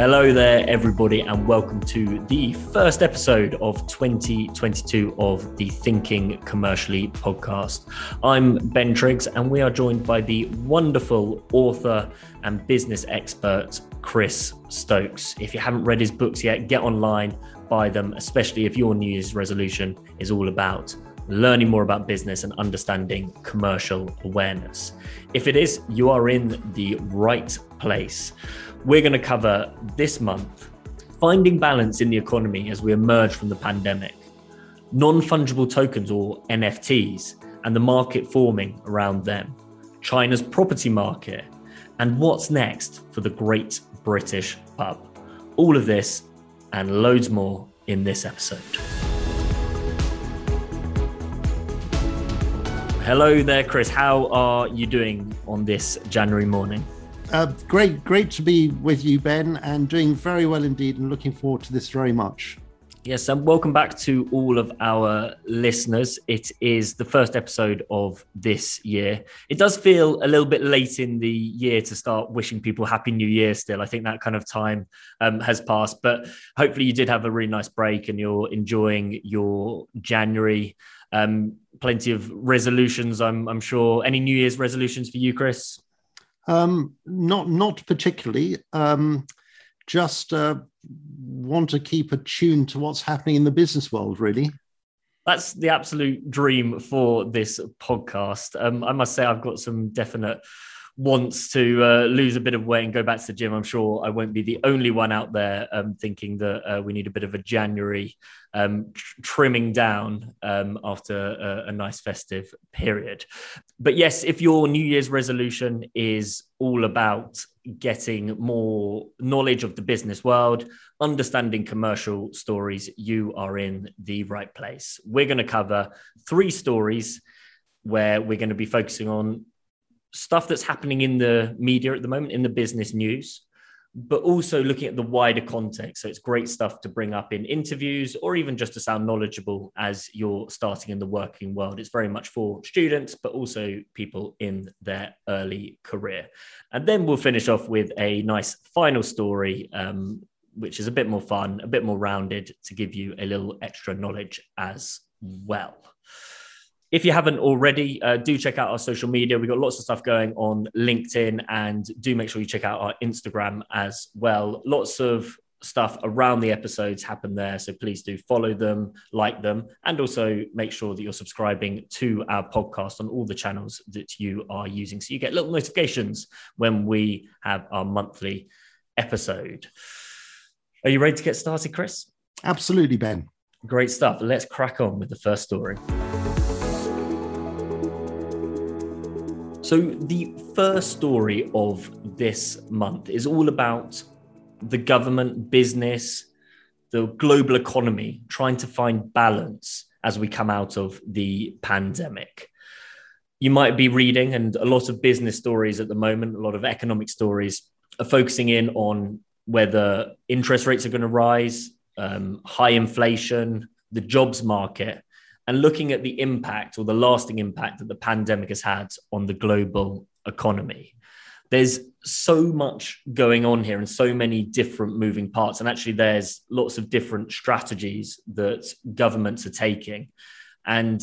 Hello there, everybody, and welcome to the first episode of 2022 of the Thinking Commercially podcast. I'm Ben Triggs, and we are joined by the wonderful author and business expert, Chris Stokes. If you haven't read his books yet, get online, buy them, especially if your New Year's resolution is all about learning more about business and understanding commercial awareness. If it is, you are in the right place. We're going to cover this month, finding balance in the economy as we emerge from the pandemic, non-fungible tokens or NFTs and the market forming around them, China's property market, and what's next for the Great British Pub. All of this and loads more in this episode. Hello there, Chris. How are you doing on this January morning? Great to be with you, Ben, and doing very well indeed and looking forward to this very much. Yes, and welcome back to all of our listeners. It is the first episode of this year. It does feel a little bit late in the year to start wishing people Happy New Year still. I think that kind of time has passed, but hopefully you did have a really nice break and you're enjoying your January. Plenty of resolutions, I'm sure. Any New Year's resolutions for you, Chris? Not particularly. Just want to keep attuned to what's happening in the business world, really. That's the absolute dream for this podcast. I must say I've got some definite wants to lose a bit of weight and go back to the gym. I'm sure I won't be the only one out there thinking that we need a bit of a January trimming down after a nice festive period. But yes, if your New Year's resolution is all about getting more knowledge of the business world, understanding commercial stories, you are in the right place. We're going to cover three stories where we're going to be focusing on stuff that's happening in the media at the moment, in the business news, but also looking at the wider context. So it's great stuff to bring up in interviews or even just to sound knowledgeable as you're starting in the working world. It's very much for students, but also people in their early career. And then we'll finish off with a nice final story, which is a bit more fun, a bit more rounded to give you a little extra knowledge as well. If you haven't already, do check out our social media. We've got lots of stuff going on LinkedIn, and do make sure you check out our Instagram as well. Lots of stuff around the episodes happen there. So please do follow them, like them, and also make sure that you're subscribing to our podcast on all the channels that you are using. So you get little notifications when we have our monthly episode. Are you ready to get started, Chris? Absolutely, Ben. Great stuff. Let's crack on with the first story. So the first story of this month is all about the government, business, the global economy, trying to find balance as we come out of the pandemic. You might be reading, and a lot of business stories at the moment, a lot of economic stories are focusing in on whether interest rates are going to rise, high inflation, the jobs market, and looking at the impact or the lasting impact that the pandemic has had on the global economy. There's so much going on here and so many different moving parts. And actually, there's lots of different strategies that governments are taking. And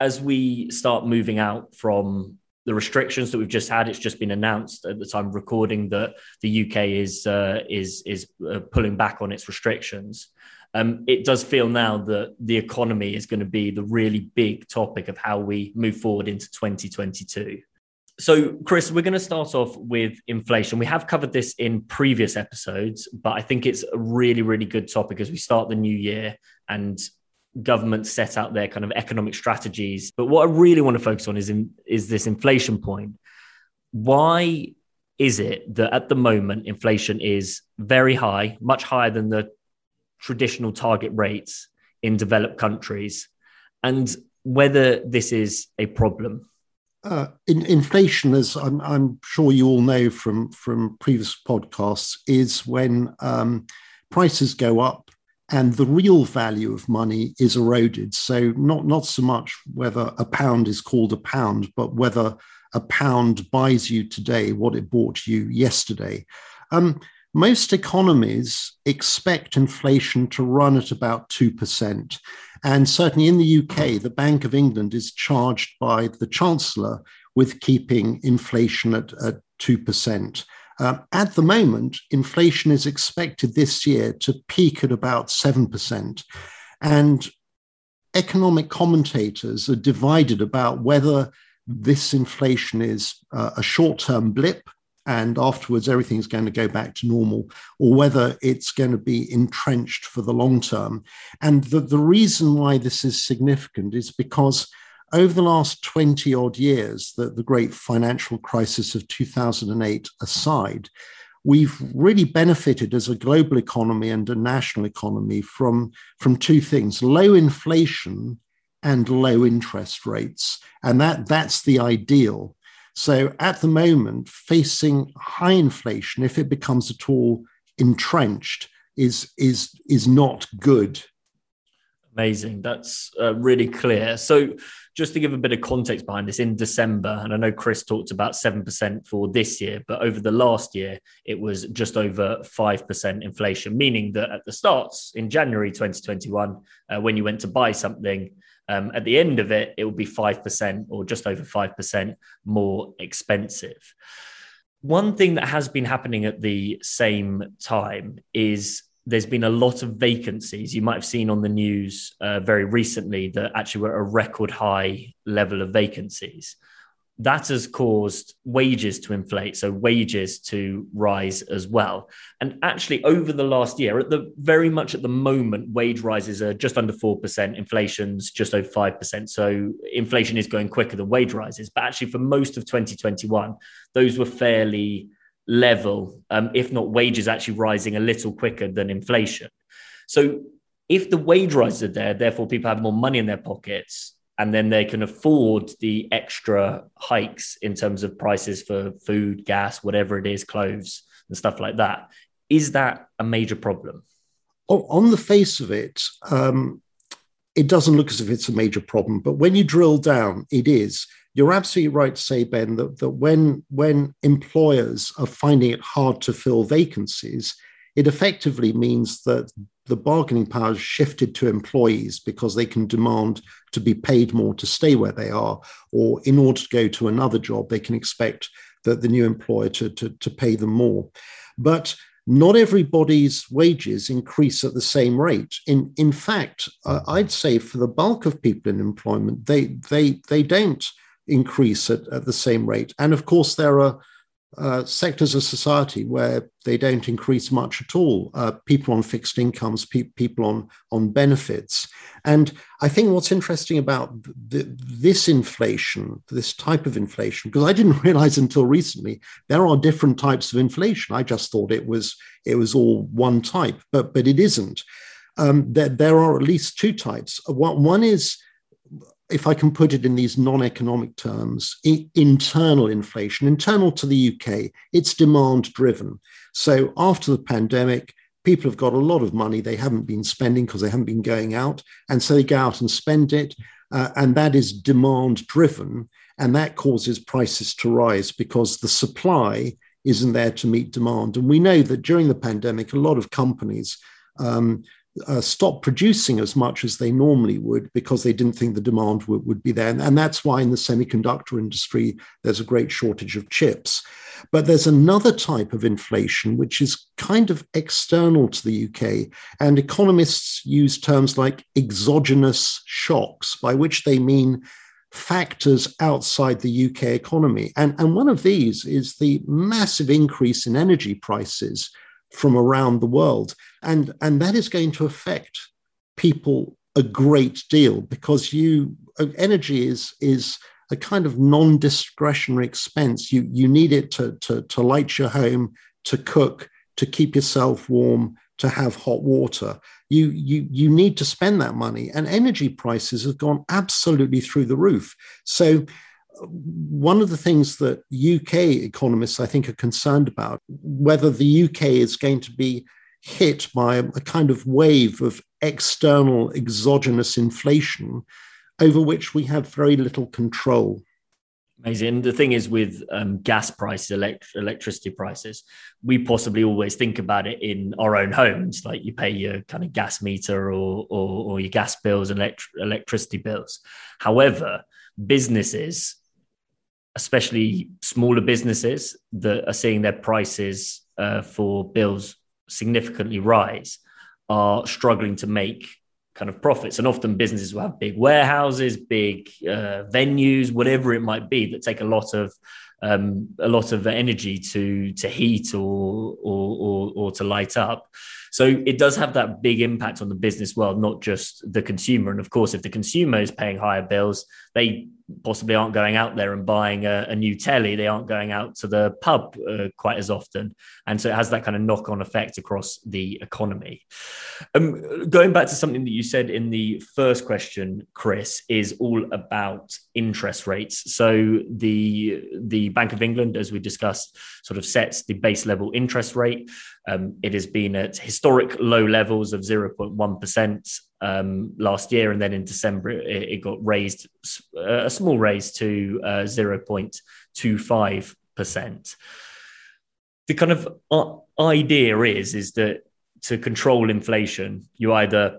as we start moving out from the restrictions that we've just had, it's just been announced at the time of recording that the UK is pulling back on its restrictions. It does feel now that the economy is going to be the really big topic of how we move forward into 2022. So, Chris, we're going to start off with inflation. We have covered this in previous episodes, but I think it's a really, really good topic as we start the new year and governments set out their kind of economic strategies. But what I really want to focus on is this inflation point. Why is it that at the moment inflation is very high, much higher than the traditional target rates in developed countries, and whether this is a problem? Inflation, as I'm sure you all know from previous podcasts, is when prices go up and the real value of money is eroded. So not so much whether a pound is called a pound, but whether a pound buys you today what it bought you yesterday. most economies expect inflation to run at about 2%. And certainly in the UK, the Bank of England is charged by the Chancellor with keeping inflation at 2%. At the moment, inflation is expected this year to peak at about 7%. And economic commentators are divided about whether this inflation is a short-term blip and afterwards everything's going to go back to normal, or whether it's going to be entrenched for the long term. And the reason why this is significant is because over the last 20 odd years, the great financial crisis of 2008 aside, we've really benefited as a global economy and a national economy from two things: low inflation and low interest rates. And that's the ideal. So at the moment, facing high inflation, if it becomes at all entrenched, is not good. Amazing. That's really clear. So just to give a bit of context behind this, in December, and I know Chris talked about 7% for this year, but over the last year, it was just over 5% inflation, meaning that at the start in January 2021, when you went to buy something, at the end of it, it will be 5% or just over 5% more expensive. One thing that has been happening at the same time is there's been a lot of vacancies. You might have seen on the news very recently that actually were a record high level of vacancies. That has caused wages to inflate, so wages to rise as well. And actually, over the last year, at the moment, wage rises are just under 4%, inflation's just over 5%. So inflation is going quicker than wage rises. But actually, for most of 2021, those were fairly level, if not wages actually rising a little quicker than inflation. So if the wage rises are there, therefore people have more money in their pockets, and then they can afford the extra hikes in terms of prices for food, gas, whatever it is, clothes and stuff like that. Is that a major problem? Oh, on the face of it, it doesn't look as if it's a major problem, but when you drill down, it is. You're absolutely right to say, Ben, that when employers are finding it hard to fill vacancies, it effectively means that the bargaining power is shifted to employees because they can demand to be paid more to stay where they are, or in order to go to another job, they can expect that the new employer to pay them more. But not everybody's wages increase at the same rate. In fact, I'd say for the bulk of people in employment, they don't increase at the same rate. And of course, there are sectors of society where they don't increase much at all. People on fixed incomes, people on benefits. And I think what's interesting about this inflation, this type of inflation, because I didn't realize until recently, there are different types of inflation. I just thought it was all one type, but it isn't. There are at least two types. One is, if I can put it in these non-economic terms, internal inflation. Internal to the UK, it's demand-driven. So after the pandemic, people have got a lot of money they haven't been spending because they haven't been going out, and so they go out and spend it, and that is demand-driven, and that causes prices to rise because the supply isn't there to meet demand. And we know that during the pandemic, a lot of companies stopped producing as much as they normally would because they didn't think the demand would be there. And that's why in the semiconductor industry, there's a great shortage of chips. But there's another type of inflation, which is kind of external to the UK. And economists use terms like exogenous shocks, by which they mean factors outside the UK economy. And one of these is the massive increase in energy prices from around the world. And that is going to affect people a great deal because energy is a kind of non-discretionary expense. You need it to light your home, to cook, to keep yourself warm, to have hot water. You need to spend that money. And energy prices have gone absolutely through the roof. So one of the things that UK economists, I think, are concerned about, whether the UK is going to be hit by a kind of wave of external exogenous inflation over which we have very little control. Amazing. The thing is with gas prices, electricity prices, we possibly always think about it in our own homes. Like you pay your kind of gas meter or your gas bills, electricity bills. However, businesses, especially smaller businesses that are seeing their prices for bills significantly rise, are struggling to make kind of profits. And often businesses will have big warehouses, big venues, whatever it might be, that take a lot of energy to heat or to light up. So it does have that big impact on the business world, not just the consumer. And of course, if the consumer is paying higher bills, they possibly aren't going out there and buying a new telly. They aren't going out to the pub quite as often. And so it has that kind of knock-on effect across the economy. Going back to something that you said in the first question, Chris, is all about interest rates. So the Bank of England, as we discussed, sort of sets the base level interest rate. It has been at historic low levels of 0.1%. Last year, and then in December it got raised, a small raise to 0.25%. The kind of idea is that to control inflation, you either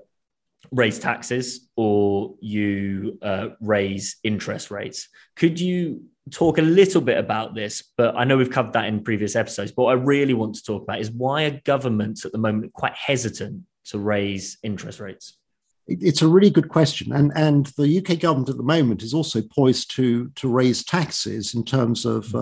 raise taxes or you raise interest rates. Could you talk a little bit about this? But I know we've covered that in previous episodes, but what I really want to talk about is why are governments at the moment quite hesitant to raise interest rates? It's a really good question. And the UK government at the moment is also poised to raise taxes in terms of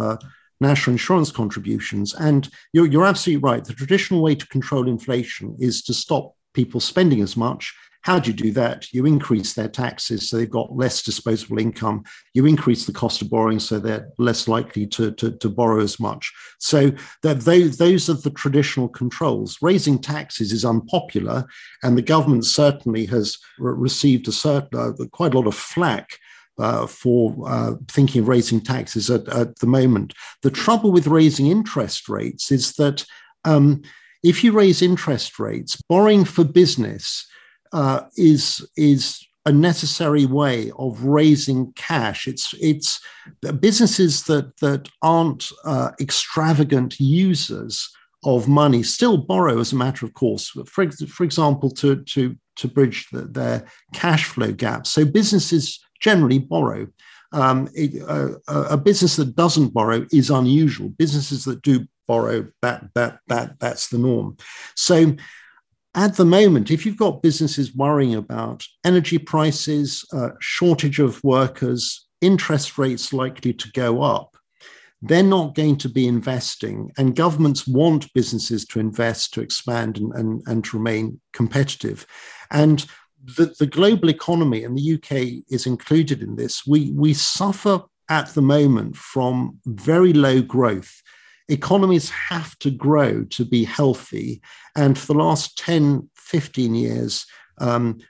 national insurance contributions. And you're absolutely right. The traditional way to control inflation is to stop people spending as much. How do you do that? You increase their taxes so they've got less disposable income. You increase the cost of borrowing so they're less likely to borrow as much. So those are the traditional controls. Raising taxes is unpopular, and the government certainly has received quite a lot of flack for thinking of raising taxes at the moment. The trouble with raising interest rates is that if you raise interest rates, borrowing for business is a necessary way of raising cash. It's businesses that aren't extravagant users of money still borrow as a matter of course. For example, to bridge their cash flow gap. So businesses generally borrow. A business that doesn't borrow is unusual. Businesses that do borrow, that's the norm. So, at the moment, if you've got businesses worrying about energy prices, shortage of workers, interest rates likely to go up, they're not going to be investing. And governments want businesses to invest, to expand and to remain competitive. And the global economy, and the UK is included in this, we suffer at the moment from very low growth. Economies have to grow to be healthy. And for the last 10, 15 years,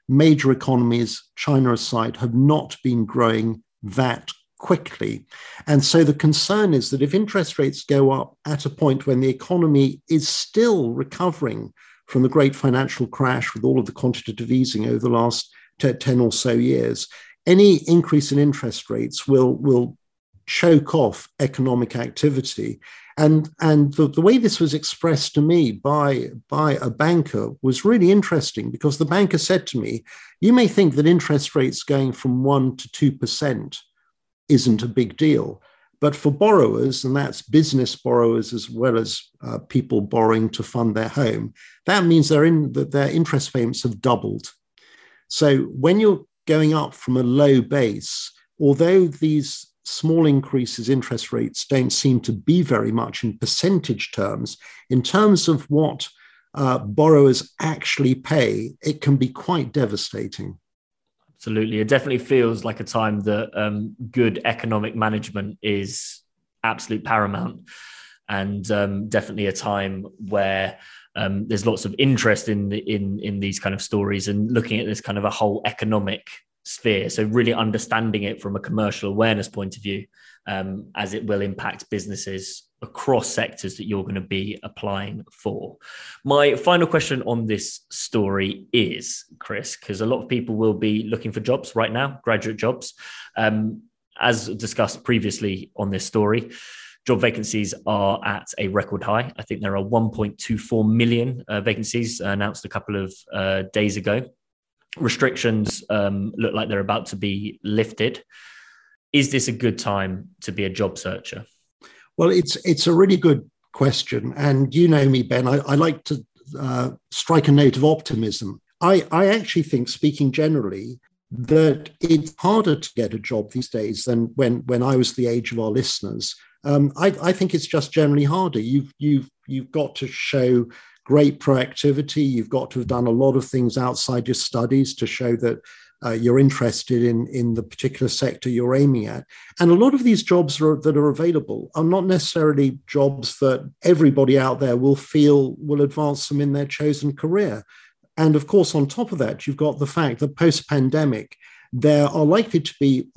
major economies, China aside, have not been growing that quickly. And so the concern is that if interest rates go up at a point when the economy is still recovering from the great financial crash with all of the quantitative easing over the last 10 or so years, any increase in interest rates will choke off economic activity. And the way this was expressed to me by a banker was really interesting, because the banker said to me, you may think that interest rates going from 1% to 2% isn't a big deal. But for borrowers, and that's business borrowers as well as people borrowing to fund their home, that means their interest payments have doubled. So when you're going up from a low base, although these small increases, interest rates don't seem to be very much in percentage terms, in terms of what borrowers actually pay, it can be quite devastating. Absolutely. It definitely feels like a time that good economic management is absolute paramount, and definitely a time where there's lots of interest in these kind of stories and looking at this kind of a whole economic sphere. So really understanding it from a commercial awareness point of view, as it will impact businesses across sectors that you're going to be applying for. My final question on this story is, Chris, because a lot of people will be looking for jobs right now, graduate jobs. As discussed previously on this story, job vacancies are at a record high. I think there are 1.24 million vacancies announced a couple of days ago. Restrictions look like they're about to be lifted. Is this a good time to be a job searcher? Well, it's a really good question. And you know me, Ben, I like to strike a note of optimism. I actually think, speaking generally, that it's harder to get a job these days than when I was the age of our listeners. I think it's just generally harder. You've got to show great proactivity. You've got to have done a lot of things outside your studies to show that you're interested in the particular sector you're aiming at. And a lot of these jobs that are available are not necessarily jobs that everybody out there will feel will advance them in their chosen career. And of course, on top of that, you've got the fact that post-pandemic, there are likely to be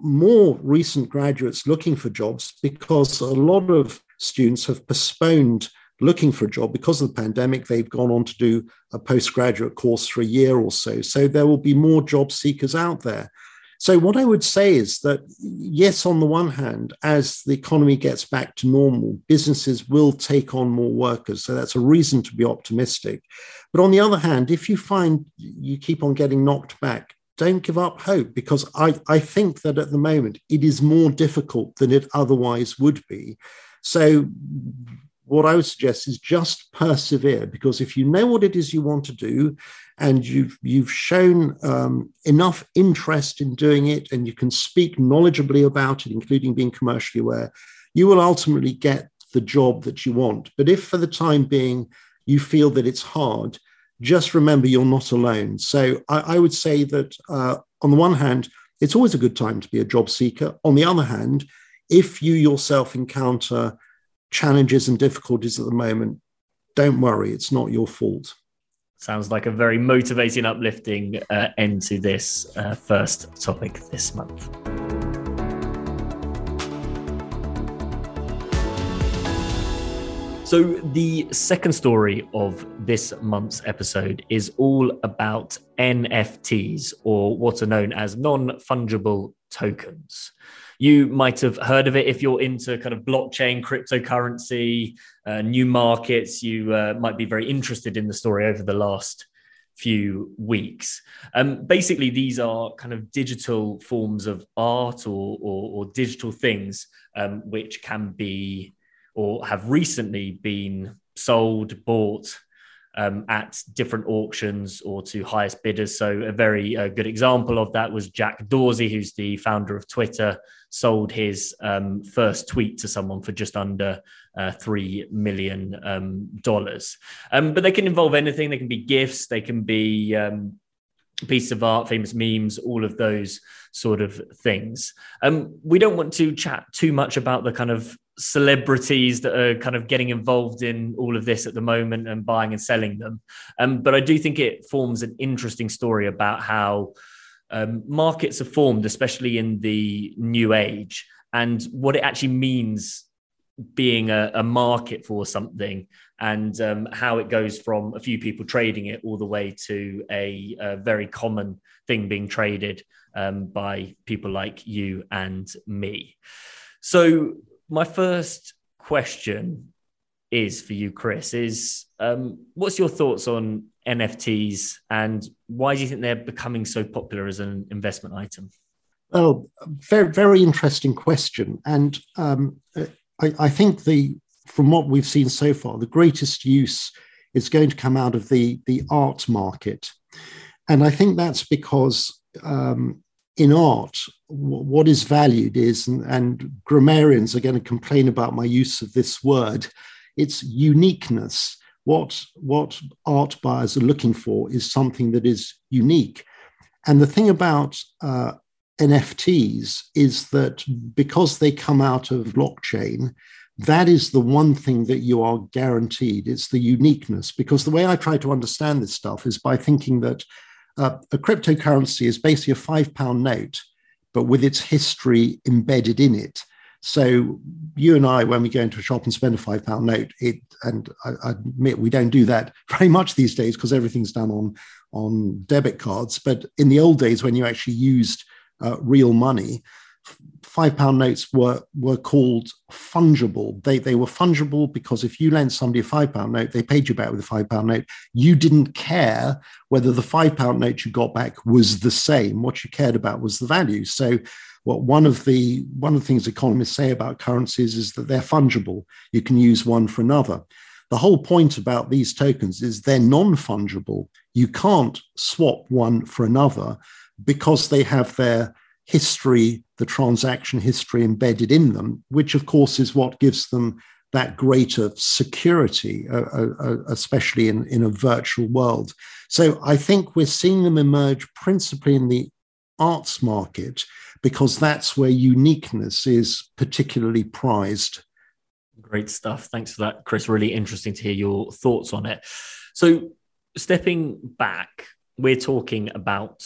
more recent graduates looking for jobs because a lot of students have postponed looking for a job because of the pandemic. They've gone on to do a postgraduate course for a year or so. So there will be more job seekers out there. So what I would say is that, yes, on the one hand, as the economy gets back to normal, businesses will take on more workers. So that's a reason to be optimistic. But on the other hand, if you find you keep on getting knocked back, don't give up hope, because I think that at the moment it is more difficult than it otherwise would be. So what I would suggest is just persevere, because if you know what it is you want to do and you've shown enough interest in doing it and you can speak knowledgeably about it, including being commercially aware, you will ultimately get the job that you want. But if for the time being you feel that it's hard, just remember you're not alone. So I would say that on the one hand, it's always a good time to be a job seeker. On the other hand, if you yourself encounter challenges and difficulties at the moment, don't worry, it's not your fault. Sounds like a very motivating, uplifting end to this first topic this month. So the second story of this month's episode is all about NFTs, or what are known as non-fungible tokens. You might have heard of it if you're into kind of blockchain, cryptocurrency, new markets. You might be very interested in the story over the last few weeks. Basically, these are kind of digital forms of art or digital things which can be or have recently been sold, bought at different auctions or to highest bidders. So a very good example of that was Jack Dorsey, who's the founder of Twitter, sold his first tweet to someone for just under $3 million. But they can involve anything. They can be gifts, they can be piece of art, famous memes, all of those sort of things. We don't want to chat too much about the kind of celebrities that are kind of getting involved in all of this at the moment and buying and selling them. But I do think it forms an interesting story about how markets are formed, especially in the new age, and what it actually means being a market for something, and how it goes from a few people trading it all the way to a very common thing being traded by people like you and me. So my first question is for you, Chris, is what's your thoughts on NFTs, and why do you think they're becoming so popular as an investment item? Oh, very, very interesting question. And I think from what we've seen so far, the greatest use is going to come out of the art market. And I think that's because in art, what is valued is, and grammarians are going to complain about my use of this word, it's uniqueness. What art buyers are looking for is something that is unique. And the thing about NFTs is that because they come out of blockchain, that is the one thing that you are guaranteed. It's the uniqueness. Because the way I try to understand this stuff is by thinking that a cryptocurrency is basically a £5 note, but with its history embedded in it. So you and I, when we go into a shop and spend a £5 note, and I admit we don't do that very much these days because everything's done on debit cards. But in the old days, when you actually used real money, £5 notes were called fungible. They were fungible because if you lent somebody a £5 note, they paid you back with a £5 note. You didn't care whether the £5 note you got back was the same. What you cared about was the value. So what one of the things economists say about currencies is that they're fungible. You can use one for another. The whole point about these tokens is they're non-fungible. You can't swap one for another because they have their history, the transaction history embedded in them, which of course is what gives them that greater security, especially in a virtual world. So I think we're seeing them emerge principally in the arts market because that's where uniqueness is particularly prized. Great stuff. Thanks for that, Chris. Really interesting to hear your thoughts on it. So stepping back, we're talking about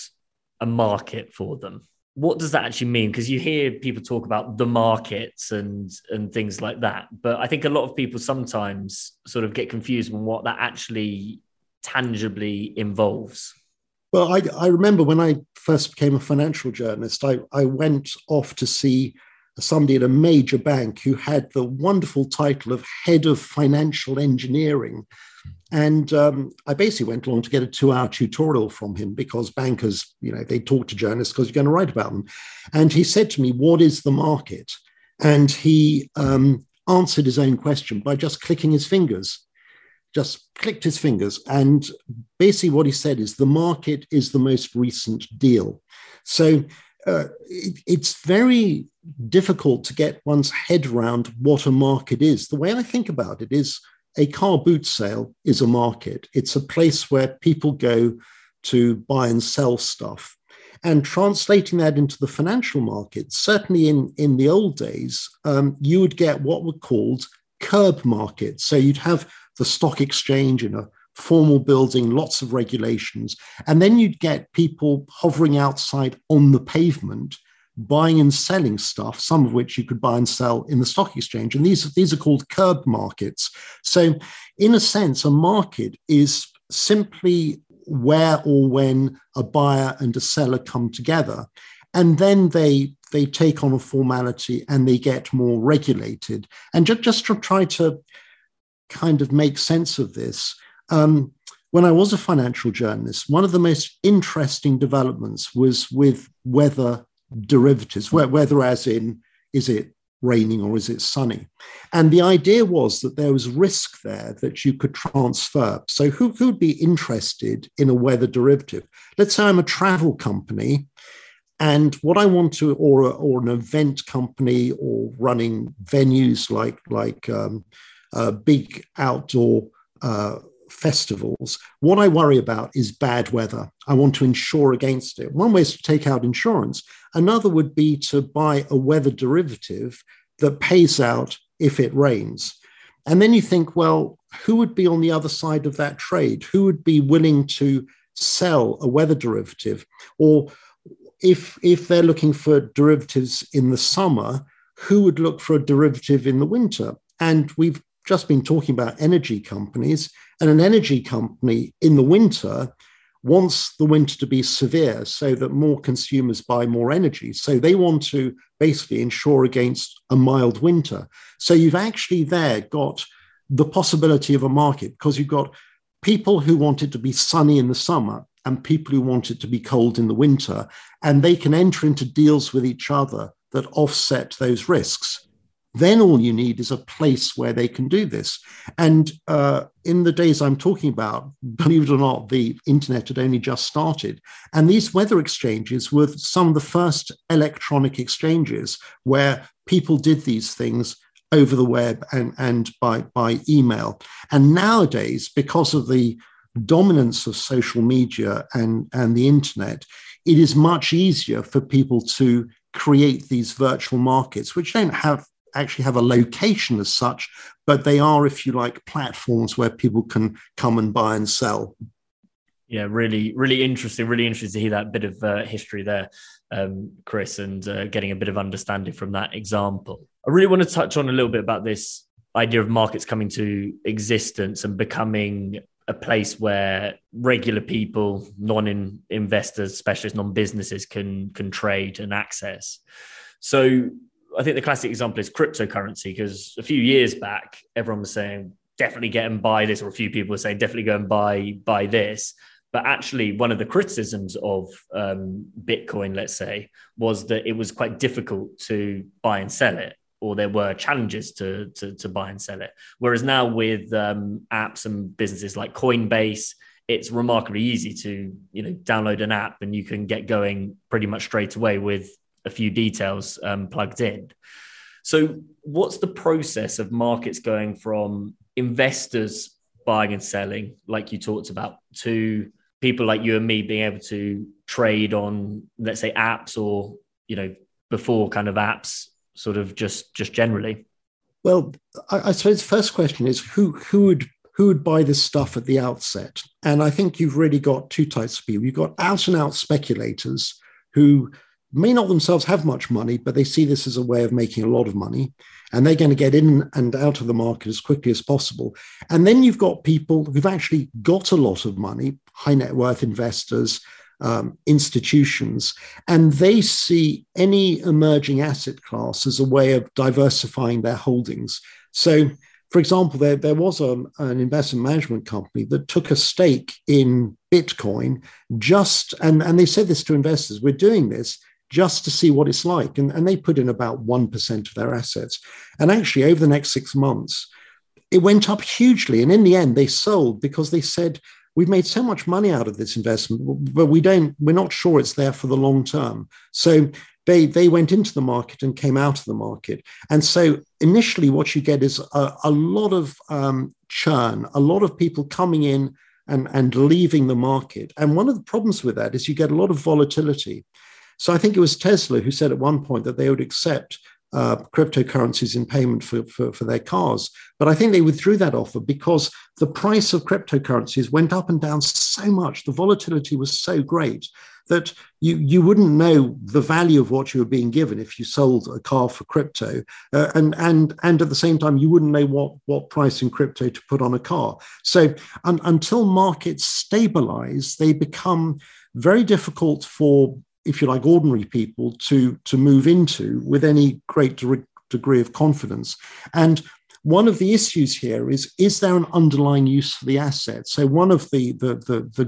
a market for them. What does that actually mean? Because you hear people talk about the markets and things like that. But I think a lot of people sometimes sort of get confused on what that actually tangibly involves. Well, I remember when I first became a financial journalist, I went off to see somebody at a major bank who had the wonderful title of head of financial engineering. And I basically went along to get a 2-hour tutorial from him because bankers, you know, they talk to journalists because you're going to write about them. And he said to me, what is the market? And he answered his own question by just clicking his fingers, And basically what he said is the market is the most recent deal. So it's very difficult to get one's head around what a market is. The way I think about it is a car boot sale is a market. It's a place where people go to buy and sell stuff. And translating that into the financial market, certainly in the old days, you would get what were called curb markets. So you'd have the stock exchange in a formal building, lots of regulations. And then you'd get people hovering outside on the pavement, buying and selling stuff, some of which you could buy and sell in the stock exchange. And these are called curb markets. So in a sense, a market is simply where or when a buyer and a seller come together. And then they take on a formality and they get more regulated. And just to try to kind of make sense of this, when I was a financial journalist, one of the most interesting developments was with weather derivatives, weather as in, is it raining or is it sunny? And the idea was that there was risk there that you could transfer. So who could be interested in a weather derivative? Let's say I'm a travel company and what I want to, or an event company or running venues like big outdoor festivals, what I worry about is bad weather. I want to insure against it. One way is to take out insurance. Another would be to buy a weather derivative that pays out if it rains. And then you think, well, who would be on the other side of that trade? Who would be willing to sell a weather derivative? Or if they're looking for derivatives in the summer, who would look for a derivative in the winter? And we've just been talking about energy companies, and an energy company in the winter wants the winter to be severe so that more consumers buy more energy. So they want to basically insure against a mild winter. So you've actually there got the possibility of a market because you've got people who want it to be sunny in the summer and people who want it to be cold in the winter, and they can enter into deals with each other that offset those risks. Then all you need is a place where they can do this. And in the days I'm talking about, believe it or not, the internet had only just started. And these weather exchanges were some of the first electronic exchanges where people did these things over the web and by email. And nowadays, because of the dominance of social media and the internet, it is much easier for people to create these virtual markets, which don't actually have a location as such, but they are, if you like, platforms where people can come and buy and sell. Yeah, really, really interesting. Really interesting to hear that bit of history there, Chris, and getting a bit of understanding from that example. I really want to touch on a little bit about this idea of markets coming to existence and becoming a place where regular people, non-investors, specialists, non-businesses can trade and access. So I think the classic example is cryptocurrency, because a few years back, everyone was saying, definitely get and buy this, or a few people were saying, definitely go and buy this. But actually, one of the criticisms of Bitcoin, let's say, was that it was quite difficult to buy and sell it, or there were challenges to buy and sell it. Whereas now with apps and businesses like Coinbase, it's remarkably easy to, you know, download an app and you can get going pretty much straight away with a few details plugged in. So what's the process of markets going from investors buying and selling, like you talked about, to people like you and me being able to trade on, let's say, apps, or, you know, before kind of apps, sort of just generally? Well, I suppose the first question is who would buy this stuff at the outset? And I think you've really got two types of people. You've got out and out speculators who may not themselves have much money, but they see this as a way of making a lot of money, and they're going to get in and out of the market as quickly as possible. And then you've got people who've actually got a lot of money, high net worth investors, institutions, and they see any emerging asset class as a way of diversifying their holdings. So, for example, there was an investment management company that took a stake in Bitcoin just, and they said this to investors, we're doing this just to see what it's like. And they put in about 1% of their assets. And actually, over the next 6 months, it went up hugely. And in the end, they sold because they said, we've made so much money out of this investment, but we're not sure it's there for the long term. So they went into the market and came out of the market. And so initially what you get is a lot of churn, a lot of people coming in and leaving the market. And one of the problems with that is you get a lot of volatility. So I think it was Tesla who said at one point that they would accept cryptocurrencies in payment for their cars. But I think they withdrew that offer because the price of cryptocurrencies went up and down so much, the volatility was so great, that you wouldn't know the value of what you were being given if you sold a car for crypto. And at the same time, you wouldn't know what price in crypto to put on a car. So until markets stabilize, they become very difficult for, if you like, ordinary people to move into with any great degree of confidence. And one of the issues here is there an underlying use for the asset? So one of the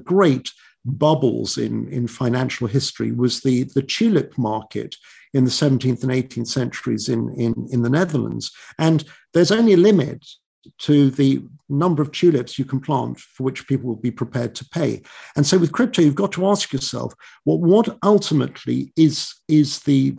great bubbles in financial history was the tulip market in the 17th and 18th centuries in the Netherlands. And there's only a limit to the number of tulips you can plant for which people will be prepared to pay. And so with crypto, you've got to ask yourself, well, what ultimately is the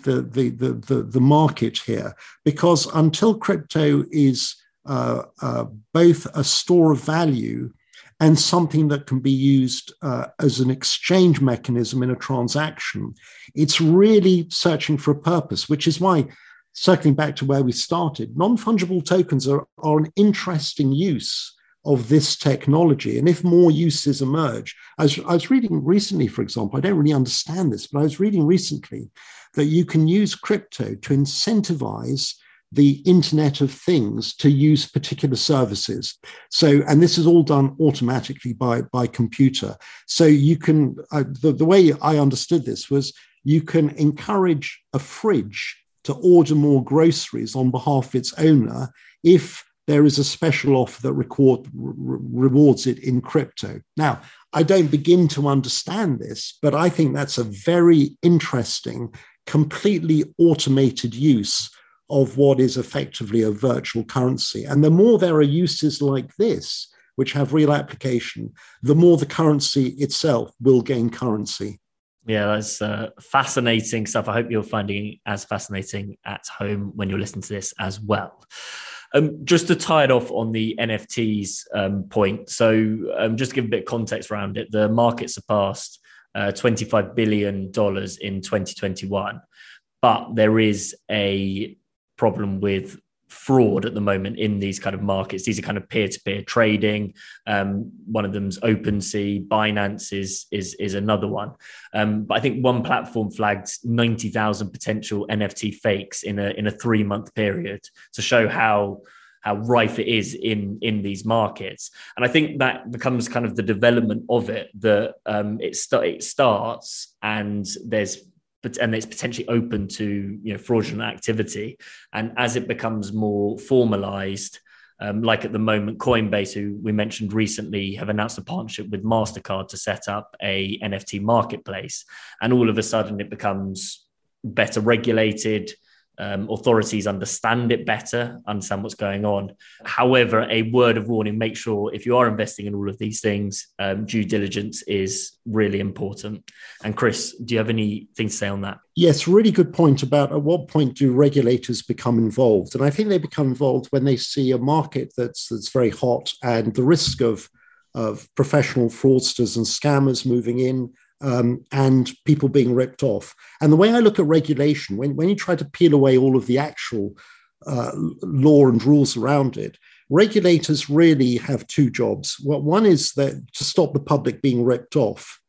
market here? Because until crypto is both a store of value and something that can be used as an exchange mechanism in a transaction, it's really searching for a purpose, which is why, circling back to where we started, non-fungible tokens are an interesting use of this technology. And if more uses emerge, I was reading recently, for example, I don't really understand this, but I was reading recently that you can use crypto to incentivize the Internet of Things to use particular services. So, and this is all done automatically by computer. So you can, the way I understood this was you can encourage a fridge to order more groceries on behalf of its owner if there is a special offer that rewards it in crypto. Now, I don't begin to understand this, but I think that's a very interesting, completely automated use of what is effectively a virtual currency. And the more there are uses like this, which have real application, the more the currency itself will gain currency. Yeah, that's fascinating stuff. I hope you're finding it as fascinating at home when you're listening to this as well. Just to tie it off on the NFTs point, so just to give a bit of context around it, the market surpassed $25 billion in 2021, but there is a problem with fraud at the moment in these kind of markets. These are kind of peer-to-peer trading. One of them's OpenSea, Binance is another one. But I think one platform flagged 90,000 potential NFT fakes in a 3-month period to show how rife it is in these markets. And I think that becomes kind of the development of it, that it starts and there's but and it's potentially open to, you know, fraudulent activity. And as it becomes more formalized, like at the moment, Coinbase, who we mentioned recently, have announced a partnership with MasterCard to set up a NFT marketplace. And all of a sudden it becomes better regulated. Authorities understand it better, understand what's going on. However, a word of warning, make sure if you are investing in all of these things, due diligence is really important. And Chris, do you have anything to say on that? Yes, really good point about at what point do regulators become involved? And I think they become involved when they see a market that's very hot and the risk of professional fraudsters and scammers moving in, and people being ripped off. And the way I look at regulation, when you try to peel away all of the actual law and rules around it, regulators really have two jobs. Well, one is that to stop the public being ripped off,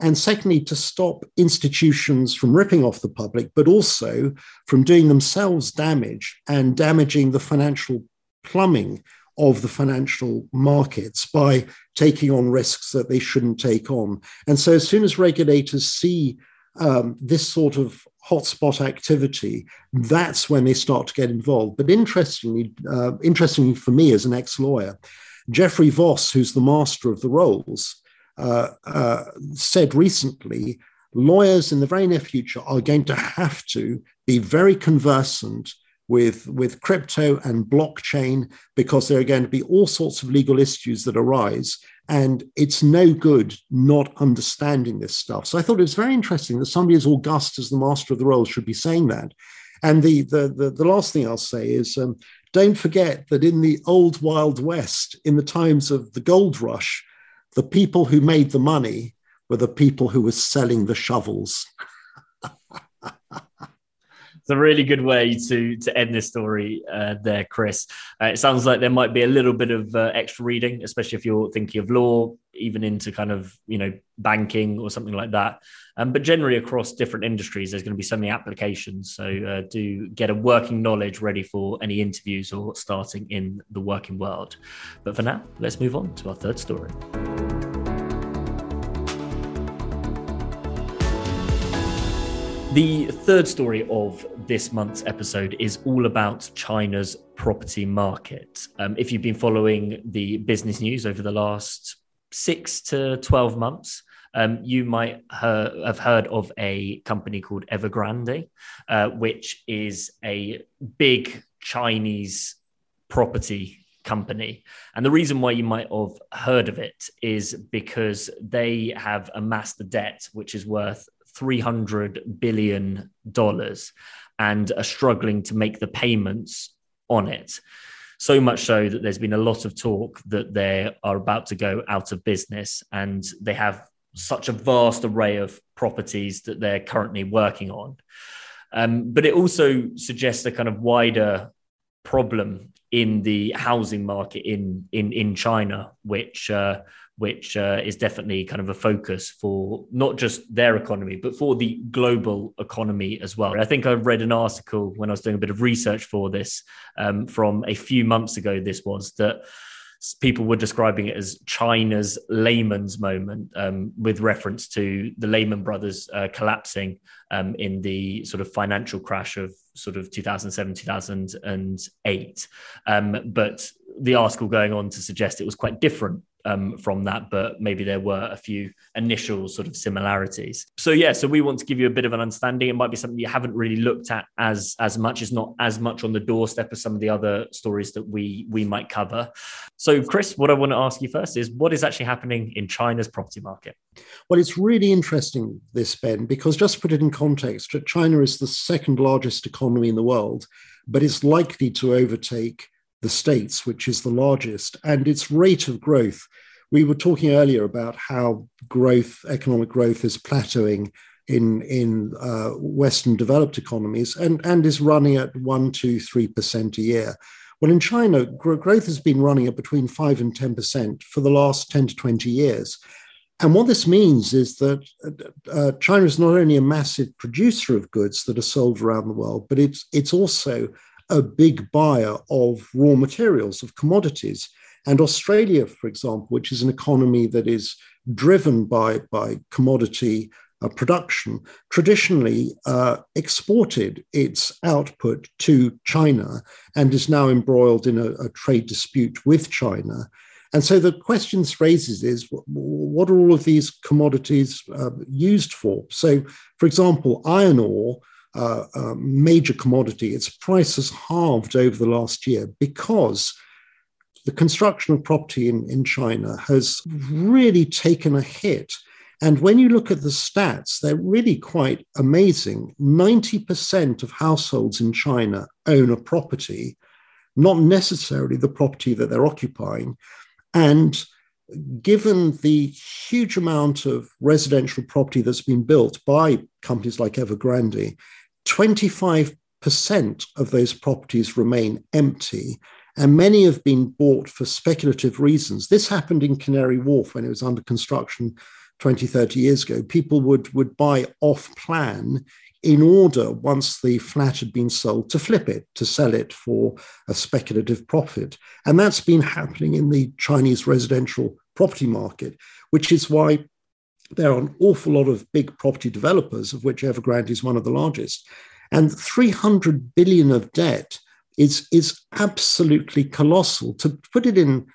and secondly, to stop institutions from ripping off the public, but also from doing themselves damage and damaging the financial plumbing of the financial markets by taking on risks that they shouldn't take on. And so as soon as regulators see this sort of hotspot activity, that's when they start to get involved. But interestingly for me as an ex-lawyer, Geoffrey Voss, who's the master of the rolls, said recently, lawyers in the very near future are going to have to be very conversant with crypto and blockchain, because there are going to be all sorts of legal issues that arise, and it's no good not understanding this stuff. So I thought it was very interesting that somebody as august as the master of the rolls should be saying that. And the last thing I'll say is don't forget that in the old Wild West, in the times of the gold rush, the people who made the money were the people who were selling the shovels. It's a really good way to end this story there, Chris. It sounds like there might be a little bit of extra reading, especially if you're thinking of law, even into kind of, you know, banking or something like that. But generally across different industries, there's going to be so many applications. So do get a working knowledge ready for any interviews or starting in the working world. But for now, let's move on to our third story. The third story of this month's episode is all about China's property market. If you've been following the business news over the last 6 to 12 months, you might have heard of a company called Evergrande, which is a big Chinese property company. And the reason why you might have heard of it is because they have amassed a debt which is worth $300 billion and are struggling to make the payments on it. So much so that there's been a lot of talk that they are about to go out of business, and they have such a vast array of properties that they're currently working on. But it also suggests a kind of wider problem in the housing market in China, which is definitely kind of a focus for not just their economy, but for the global economy as well. I think I read an article when I was doing a bit of research for this from a few months ago, this was that people were describing it as China's Lehman's moment, with reference to the Lehman Brothers collapsing in the sort of financial crash of sort of 2007, 2008. But the article going on to suggest it was quite different from that, but maybe there were a few initial sort of similarities. So we want to give you a bit of an understanding. It might be something you haven't really looked at as much. It's not as much on the doorstep as some of the other stories that we might cover. So Chris, what I want to ask you first is, what is actually happening in China's property market? Well, it's really interesting this, Ben, because just to put it in context, China is the second largest economy in the world, but it's likely to overtake the States, which is the largest, and its rate of growth. We were talking earlier about how economic growth is plateauing in Western developed economies and is running at 1-3% a year. Well, in China, growth has been running at between 5 and 10% for the last 10 to 20 years. And what this means is that China is not only a massive producer of goods that are sold around the world, but it's also a big buyer of raw materials, of commodities. And Australia, for example, which is an economy that is driven by commodity production, traditionally exported its output to China and is now embroiled in a trade dispute with China. And so the question this raises is, what are all of these commodities used for? So, for example, iron ore, a major commodity, its price has halved over the last year because the construction of property in China has really taken a hit. And when you look at the stats, they're really quite amazing. 90% of households in China own a property, not necessarily the property that they're occupying. And given the huge amount of residential property that's been built by companies like Evergrande, 25% of those properties remain empty, and many have been bought for speculative reasons. This happened in Canary Wharf when it was under construction 20, 30 years ago. People would buy off plan in order, once the flat had been sold, to flip it, to sell it for a speculative profit. And that's been happening in the Chinese residential property market, which is why there are an awful lot of big property developers, of which Evergrande is one of the largest. And $300 billion of debt is absolutely colossal. To put it in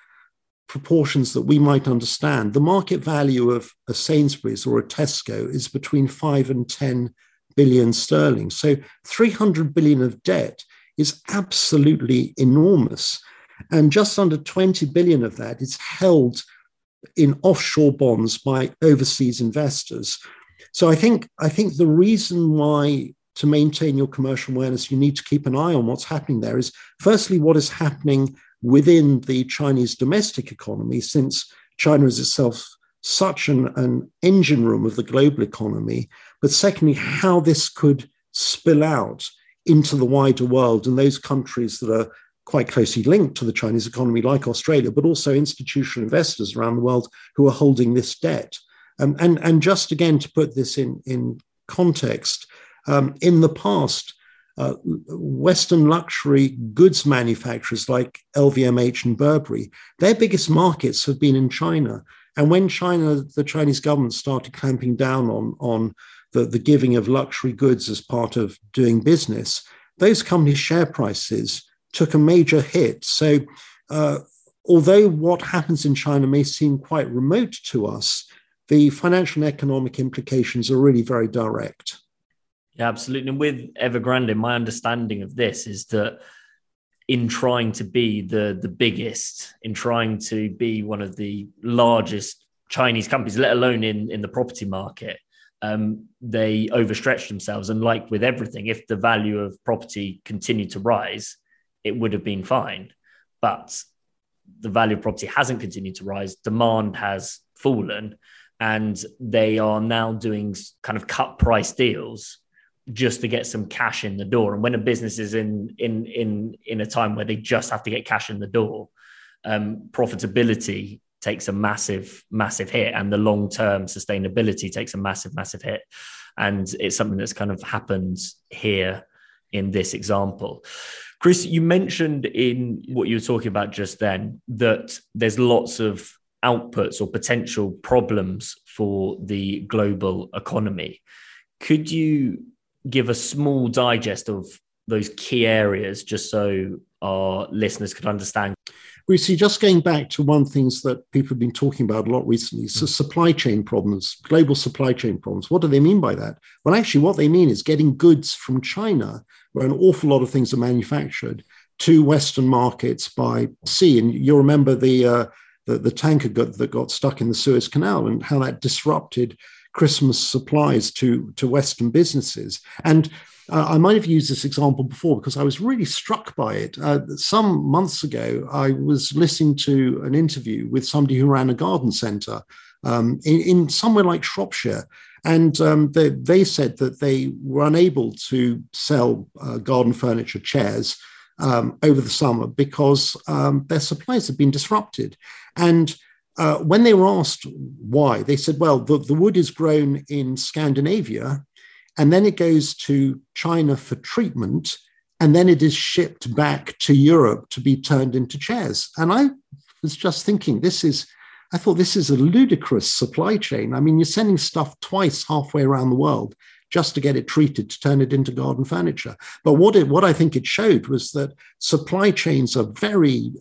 proportions that we might understand, the market value of a Sainsbury's or a Tesco is between 5 and 10 billion sterling. So 300 billion of debt is absolutely enormous. And just under 20 billion of that is held in offshore bonds by overseas investors. So I think the reason why, to maintain your commercial awareness, you need to keep an eye on what's happening there is, firstly, what is happening within the Chinese domestic economy, since China is itself such an engine room of the global economy, but secondly, how this could spill out into the wider world and those countries that are quite closely linked to the Chinese economy, like Australia, but also institutional investors around the world who are holding this debt. And just again, to put this in context, in the past, Western luxury goods manufacturers like LVMH and Burberry, their biggest markets have been in China. And when the Chinese government started clamping down on the giving of luxury goods as part of doing business, those companies' share prices took a major hit. So although what happens in China may seem quite remote to us, the financial and economic implications are really very direct. Yeah, absolutely. And with Evergrande, my understanding of this is that in trying to be the biggest, in trying to be one of the largest Chinese companies, let alone in the property market, they overstretched themselves. And like with everything, if the value of property continued to rise, it would have been fine. But the value of property hasn't continued to rise. Demand has fallen, and they are now doing kind of cut price deals just to get some cash in the door. And when a business is in a time where they just have to get cash in the door, profitability takes a massive, massive hit, and the long-term sustainability takes a massive, massive hit. And it's something that's kind of happened here in this example. Chris, you mentioned in what you were talking about just then that there's lots of outputs or potential problems for the global economy. Could you give a small digest of those key areas just so our listeners could understand? We see, just going back to one of the things that people have been talking about a lot recently, so supply chain problems, global supply chain problems. What do they mean by that? Well, actually, what they mean is getting goods from China, where an awful lot of things are manufactured, to Western markets by sea. And you'll remember the tanker that got stuck in the Suez Canal and how that disrupted Christmas supplies to Western businesses. And I might have used this example before because I was really struck by it. Some months ago, I was listening to an interview with somebody who ran a garden centre in somewhere like Shropshire. And they said that they were unable to sell garden furniture, chairs, over the summer because their supplies had been disrupted. And when they were asked why, they said, well, the wood is grown in Scandinavia, and then it goes to China for treatment, and then it is shipped back to Europe to be turned into chairs. And I was just thinking, this is I thought, this is a ludicrous supply chain. I mean, you're sending stuff twice halfway around the world just to get it treated, to turn it into garden furniture. But what I think it showed was that supply chains are very,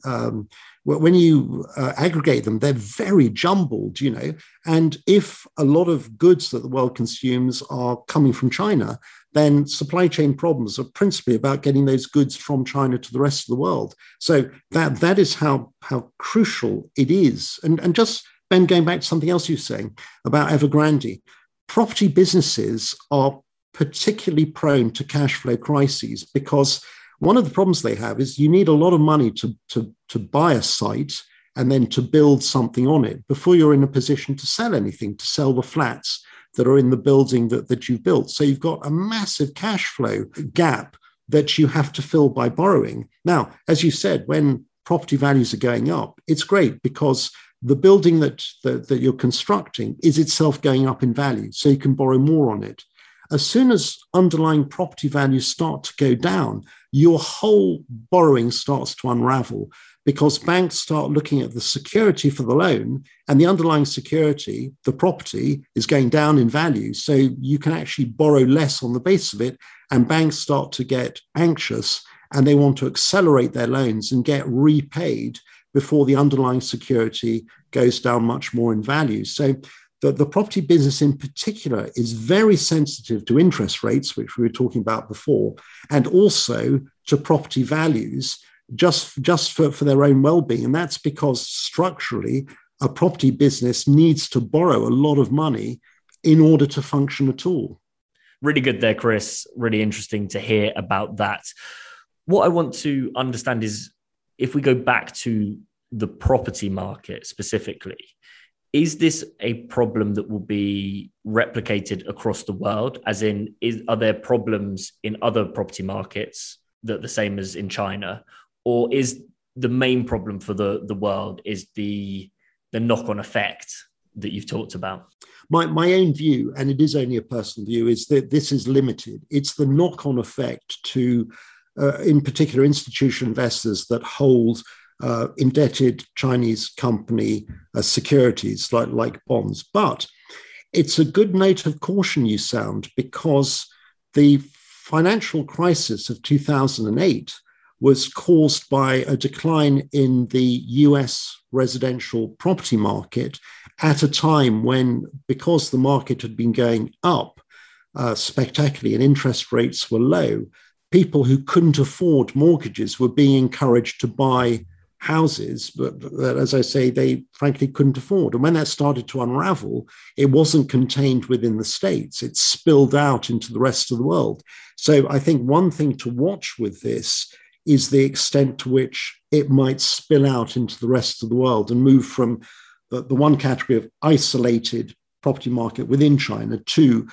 when you aggregate them, they're very jumbled, you know. And if a lot of goods that the world consumes are coming from China, then supply chain problems are principally about getting those goods from China to the rest of the world. So that is how crucial it is. And just, Ben, going back to something else you were saying about Evergrande, property businesses are particularly prone to cash flow crises, because one of the problems they have is you need a lot of money to buy a site and then to build something on it before you're in a position to sell anything, to sell the flats that are in the building that you've built. So you've got a massive cash flow gap that you have to fill by borrowing. Now, as you said, when property values are going up, it's great because the building that you're constructing is itself going up in value, so you can borrow more on it. As soon as underlying property values start to go down, your whole borrowing starts to unravel, because banks start looking at the security for the loan, and the underlying security, the property, is going down in value. So you can actually borrow less on the base of it, and banks start to get anxious and they want to accelerate their loans and get repaid before the underlying security goes down much more in value. So the property business in particular is very sensitive to interest rates, which we were talking about before, and also to property values, just for their own well-being. And that's because structurally, a property business needs to borrow a lot of money in order to function at all. Really good there, Chris. Really interesting to hear about that. What I want to understand is, if we go back to the property market specifically, is this a problem that will be replicated across the world? As in, are there problems in other property markets that are the same as in China? Or is the main problem for the world is the knock-on effect that you've talked about? My own view, and it is only a personal view, is that this is limited. It's the knock-on effect to, in particular, institutional investors that hold indebted Chinese company securities like bonds. But it's a good note of caution you sound, because the financial crisis of 2008 was caused by a decline in the US residential property market at a time when, because the market had been going up spectacularly and interest rates were low, people who couldn't afford mortgages were being encouraged to buy houses, but as I say, they frankly couldn't afford. And when that started to unravel, it wasn't contained within the States. It spilled out into the rest of the world. So I think one thing to watch with this is the extent to which it might spill out into the rest of the world and move from the one category of isolated property market within China to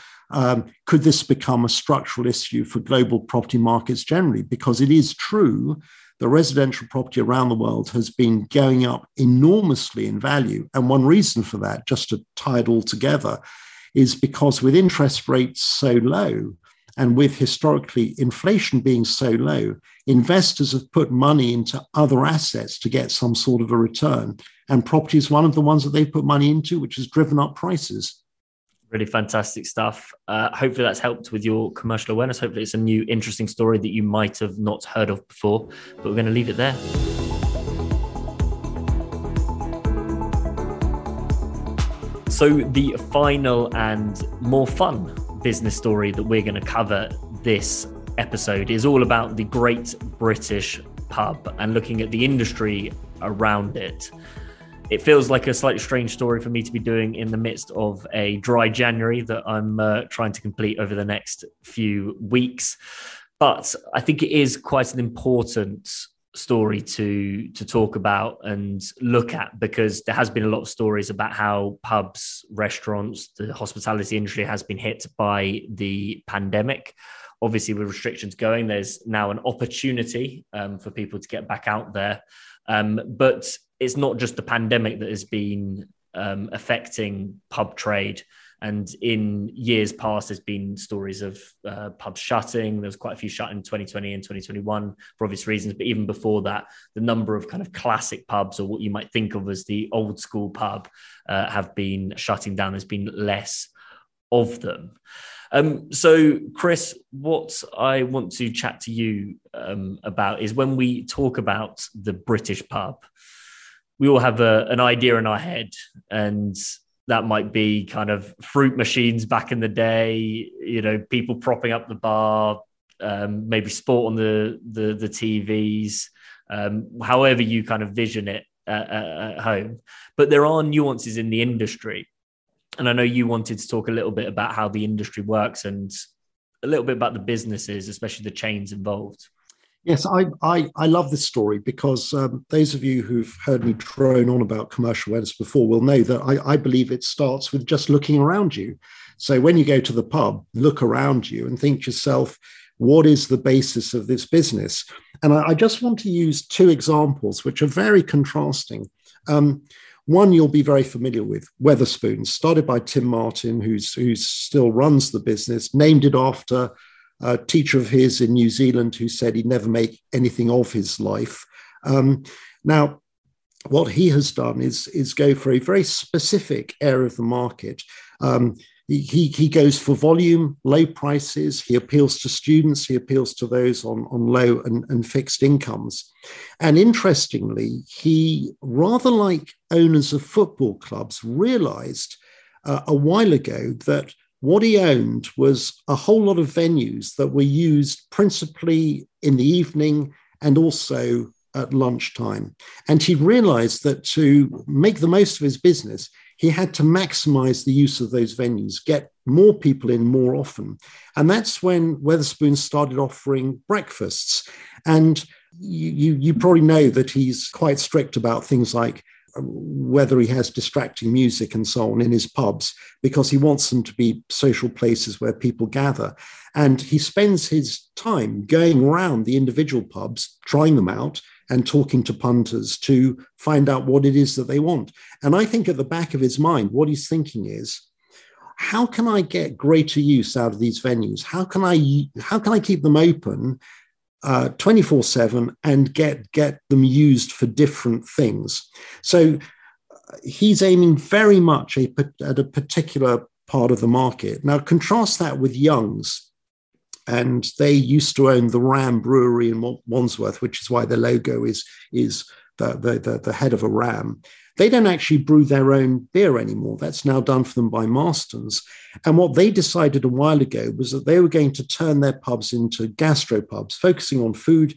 could this become a structural issue for global property markets generally? Because it is true, the residential property around the world has been going up enormously in value. And one reason for that, just to tie it all together, is because with interest rates so low and with historically inflation being so low, investors have put money into other assets to get some sort of a return. And property is one of the ones that they've put money into, which has driven up prices. Really fantastic stuff. Hopefully that's helped with your commercial awareness. Hopefully it's a new, interesting story that you might have not heard of before, but we're going to leave it there. So the final and more fun business story that we're going to cover this episode is all about the Great British Pub and looking at the industry around it. It feels like a slightly strange story for me to be doing in the midst of a dry January that I'm trying to complete over the next few weeks. But I think it is quite an important story to talk about and look at, because there has been a lot of stories about how pubs, restaurants, the hospitality industry has been hit by the pandemic. Obviously, with restrictions going, there's now an opportunity for people to get back out there. But it's not just the pandemic that has been affecting pub trade And in years past, there's been stories of pubs shutting. There's quite a few shut in 2020 and 2021 for obvious reasons. But even before that, the number of kind of classic pubs, or what you might think of as the old school pub, have been shutting down. There's been less of them. So, Chris, what I want to chat to you about is, when we talk about the British pub, we all have an idea in our head, and that might be kind of fruit machines back in the day, you know, people propping up the bar, maybe sport on the TVs, however you kind of vision it at home. But there are nuances in the industry. And I know you wanted to talk a little bit about how the industry works and a little bit about the businesses, especially the chains involved. Yes, I love this story because those of you who've heard me drone on about commercial awareness before will know that I believe it starts with just looking around you. So when you go to the pub, look around you and think to yourself, what is the basis of this business? And I just want to use two examples which are very contrasting. One you'll be very familiar with, Wetherspoon, started by Tim Martin, who still runs the business, named it after a teacher of his in New Zealand who said he'd never make anything of his life. Now, what he has done is go for a very specific area of the market. He goes for volume, low prices. He appeals to students. He appeals to those on low and fixed incomes. And interestingly, he, rather like owners of football clubs, realized a while ago that what he owned was a whole lot of venues that were used principally in the evening and also at lunchtime. And he realized that to make the most of his business, he had to maximize the use of those venues, get more people in more often. And that's when Wetherspoon started offering breakfasts. And you probably know that he's quite strict about things like whether he has distracting music and so on in his pubs, because he wants them to be social places where people gather. And he spends his time going around the individual pubs, trying them out, and talking to punters to find out what it is that they want. And I think at the back of his mind, what he's thinking is, how can I get greater use out of these venues? How can I keep them open 24/7 and get them used for different things? So he's aiming very much at a particular part of the market. Now contrast that with Young's. And they used to own the Ram Brewery in Wandsworth, which is why their logo is the head of a ram. They don't actually brew their own beer anymore. That's now done for them by Marston's. And what they decided a while ago was that they were going to turn their pubs into gastropubs, focusing on food,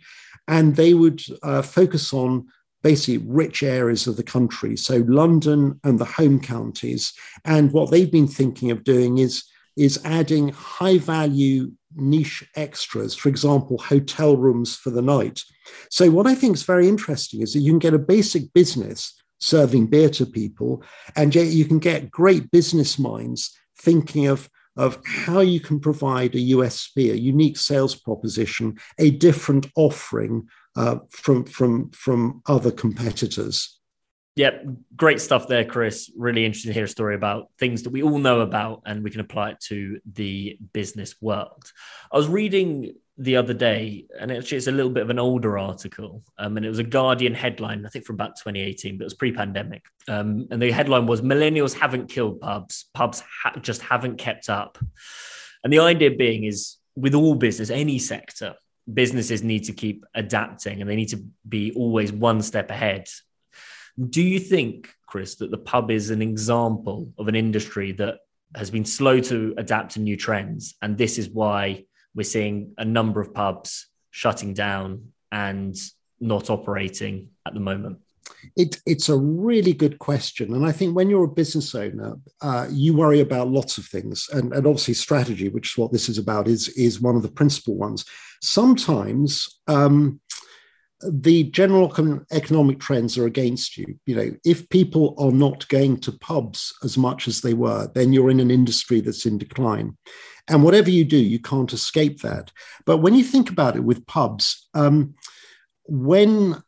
and they would focus on basically rich areas of the country, so London and the home counties. And what they've been thinking of doing is adding high-value niche extras, for example, hotel rooms for the night. So what I think is very interesting is that you can get a basic business serving beer to people, and yet you can get great business minds thinking of how you can provide a USP, a unique sales proposition, a different offering from other competitors. Yep, great stuff there, Chris. Really interesting to hear a story about things that we all know about and we can apply it to the business world. I was reading the other day, and actually it's a little bit of an older article, and it was a Guardian headline, I think from about 2018, but it was pre-pandemic. And the headline was, millennials haven't killed pubs, just haven't kept up. And the idea being is, with all business, any sector, businesses need to keep adapting and they need to be always one step ahead. Do you think, Chris, that the pub is an example of an industry that has been slow to adapt to new trends? And this is why we're seeing a number of pubs shutting down and not operating at the moment? It's a really good question. And I think when you're a business owner, you worry about lots of things. And obviously strategy, which is what this is about, is one of the principal ones. Sometimes the general economic trends are against you. You know, if people are not going to pubs as much as they were, then you're in an industry that's in decline. And whatever you do, you can't escape that. But when you think about it with pubs, when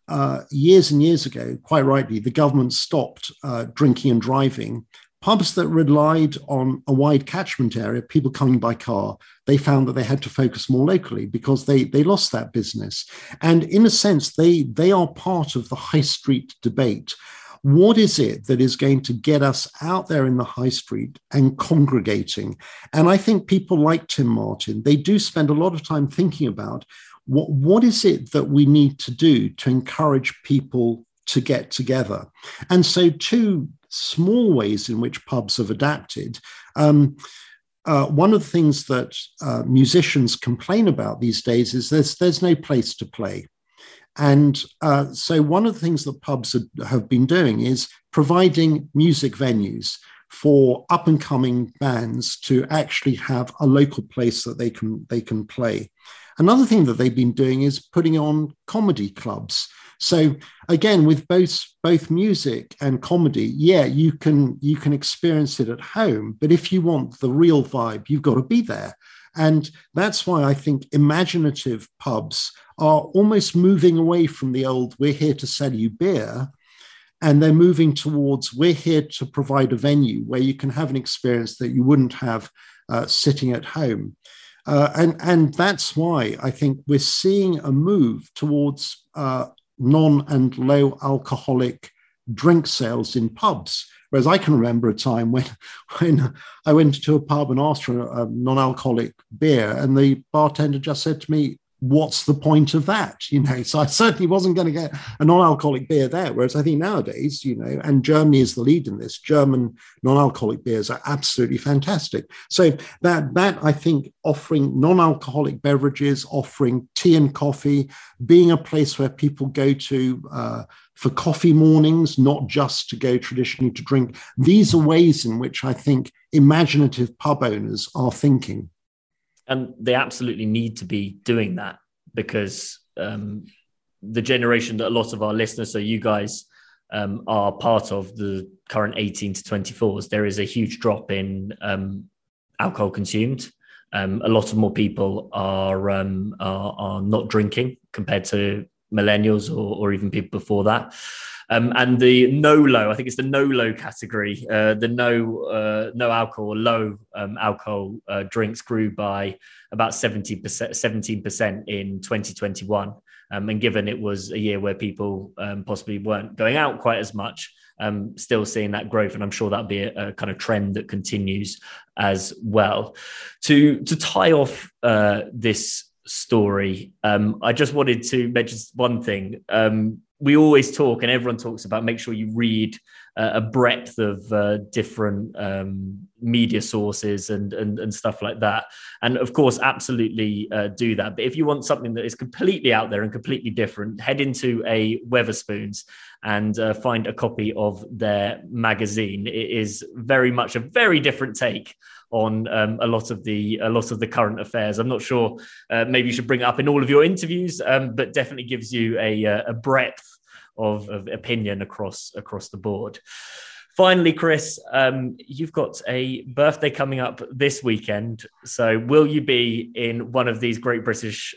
years and years ago, quite rightly, the government stopped drinking and driving, Pubs that relied on a wide catchment area, people coming by car, they found that they had to focus more locally because they lost that business. And in a sense, they are part of the high street debate. What is it that is going to get us out there in the high street and congregating? And I think people like Tim Martin, they do spend a lot of time thinking about what is it that we need to do to encourage people to get together. And so two small ways in which pubs have adapted. One of the things that musicians complain about these days is there's no place to play. And so one of the things that pubs have been doing is providing music venues for up-and-coming bands to actually have a local place that they can play. Another thing that they've been doing is putting on comedy clubs. So again, with both music and comedy, yeah, you can experience it at home, but if you want the real vibe, you've got to be there. And that's why I think imaginative pubs are almost moving away from the old, we're here to sell you beer, and they're moving towards, we're here to provide a venue where you can have an experience that you wouldn't have sitting at home. And that's why I think we're seeing a move towards non and low alcoholic drink sales in pubs. Whereas I can remember a time when I went to a pub and asked for a non-alcoholic beer, and the bartender just said to me, "What's the point of that?" You know, so I certainly wasn't going to get a non-alcoholic beer there. Whereas I think nowadays, you know, and Germany is the lead in this. German non-alcoholic beers are absolutely fantastic. So that I think offering non-alcoholic beverages, offering tea and coffee, being a place where people go to for coffee mornings, not just to go traditionally to drink. These are ways in which I think imaginative pub owners are thinking. And they absolutely need to be doing that because the generation that a lot of our listeners, so you guys, are part of the current 18 to 24s, there is a huge drop in alcohol consumed. A lot of more people are not drinking compared to millennials or even people before that. And the no-low, I think it's the no-low category, the no alcohol, low alcohol drinks grew by about 17% in 2021. And given it was a year where people possibly weren't going out quite as much, still seeing that growth. And I'm sure that'll be a kind of trend that continues as well. To tie off this story, I just wanted to mention one thing. We always talk, and everyone talks about, make sure you read a breadth of different media sources and stuff like that. And of course, absolutely do that. But if you want something that is completely out there and completely different, head into a Wetherspoons and find a copy of their magazine. It is very much a very different take on a lot of the current affairs. I'm not sure, maybe you should bring it up in all of your interviews, but definitely gives you a breadth of opinion across the board. Finally, Chris, you've got a birthday coming up this weekend. So will you be in one of these great British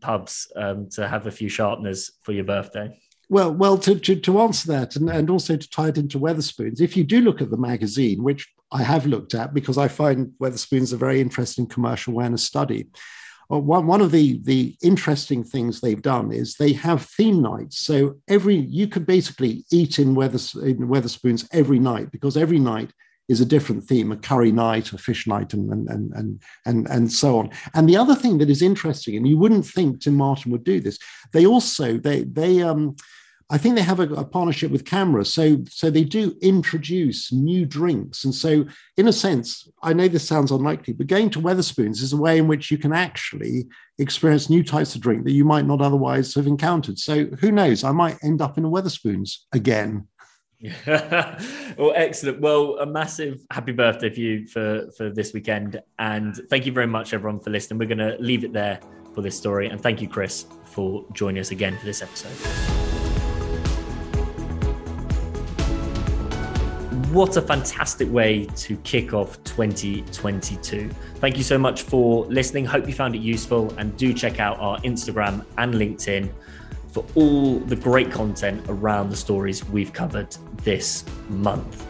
pubs to have a few sharpeners for your birthday? Well, to answer that, and also to tie it into Wetherspoons, if you do look at the magazine, which I have looked at because I find Wetherspoons a very interesting commercial awareness study, one of the interesting things they've done is they have theme nights. So you could basically eat in Wetherspoons every night, because every night is a different theme, a curry night, a fish night, and so on. And the other thing that is interesting, and you wouldn't think Tim Martin would do this, they I think they have a partnership with Camera, so they do introduce new drinks. And so, in a sense, I know this sounds unlikely, but going to Wetherspoons is a way in which you can actually experience new types of drink that you might not otherwise have encountered. So who knows, I might end up in a Wetherspoons again. Well, excellent. Well, a massive happy birthday for you for this weekend, and thank you very much everyone for listening. We're going to leave it there for this story, and thank you, Chris, for joining us again for this episode. What a fantastic way to kick off 2022. Thank you so much for listening. Hope you found it useful, and do check out our Instagram and LinkedIn for all the great content around the stories we've covered this month.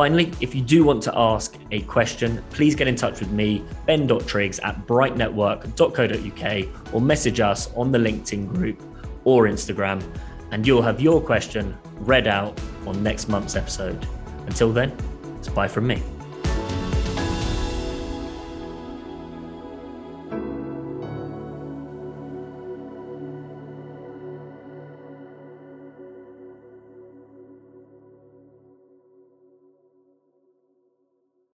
Finally, if you do want to ask a question, please get in touch with me, ben.triggs@brightnetwork.co.uk, or message us on the LinkedIn group or Instagram, and you'll have your question read out on next month's episode. Until then, it's bye from me.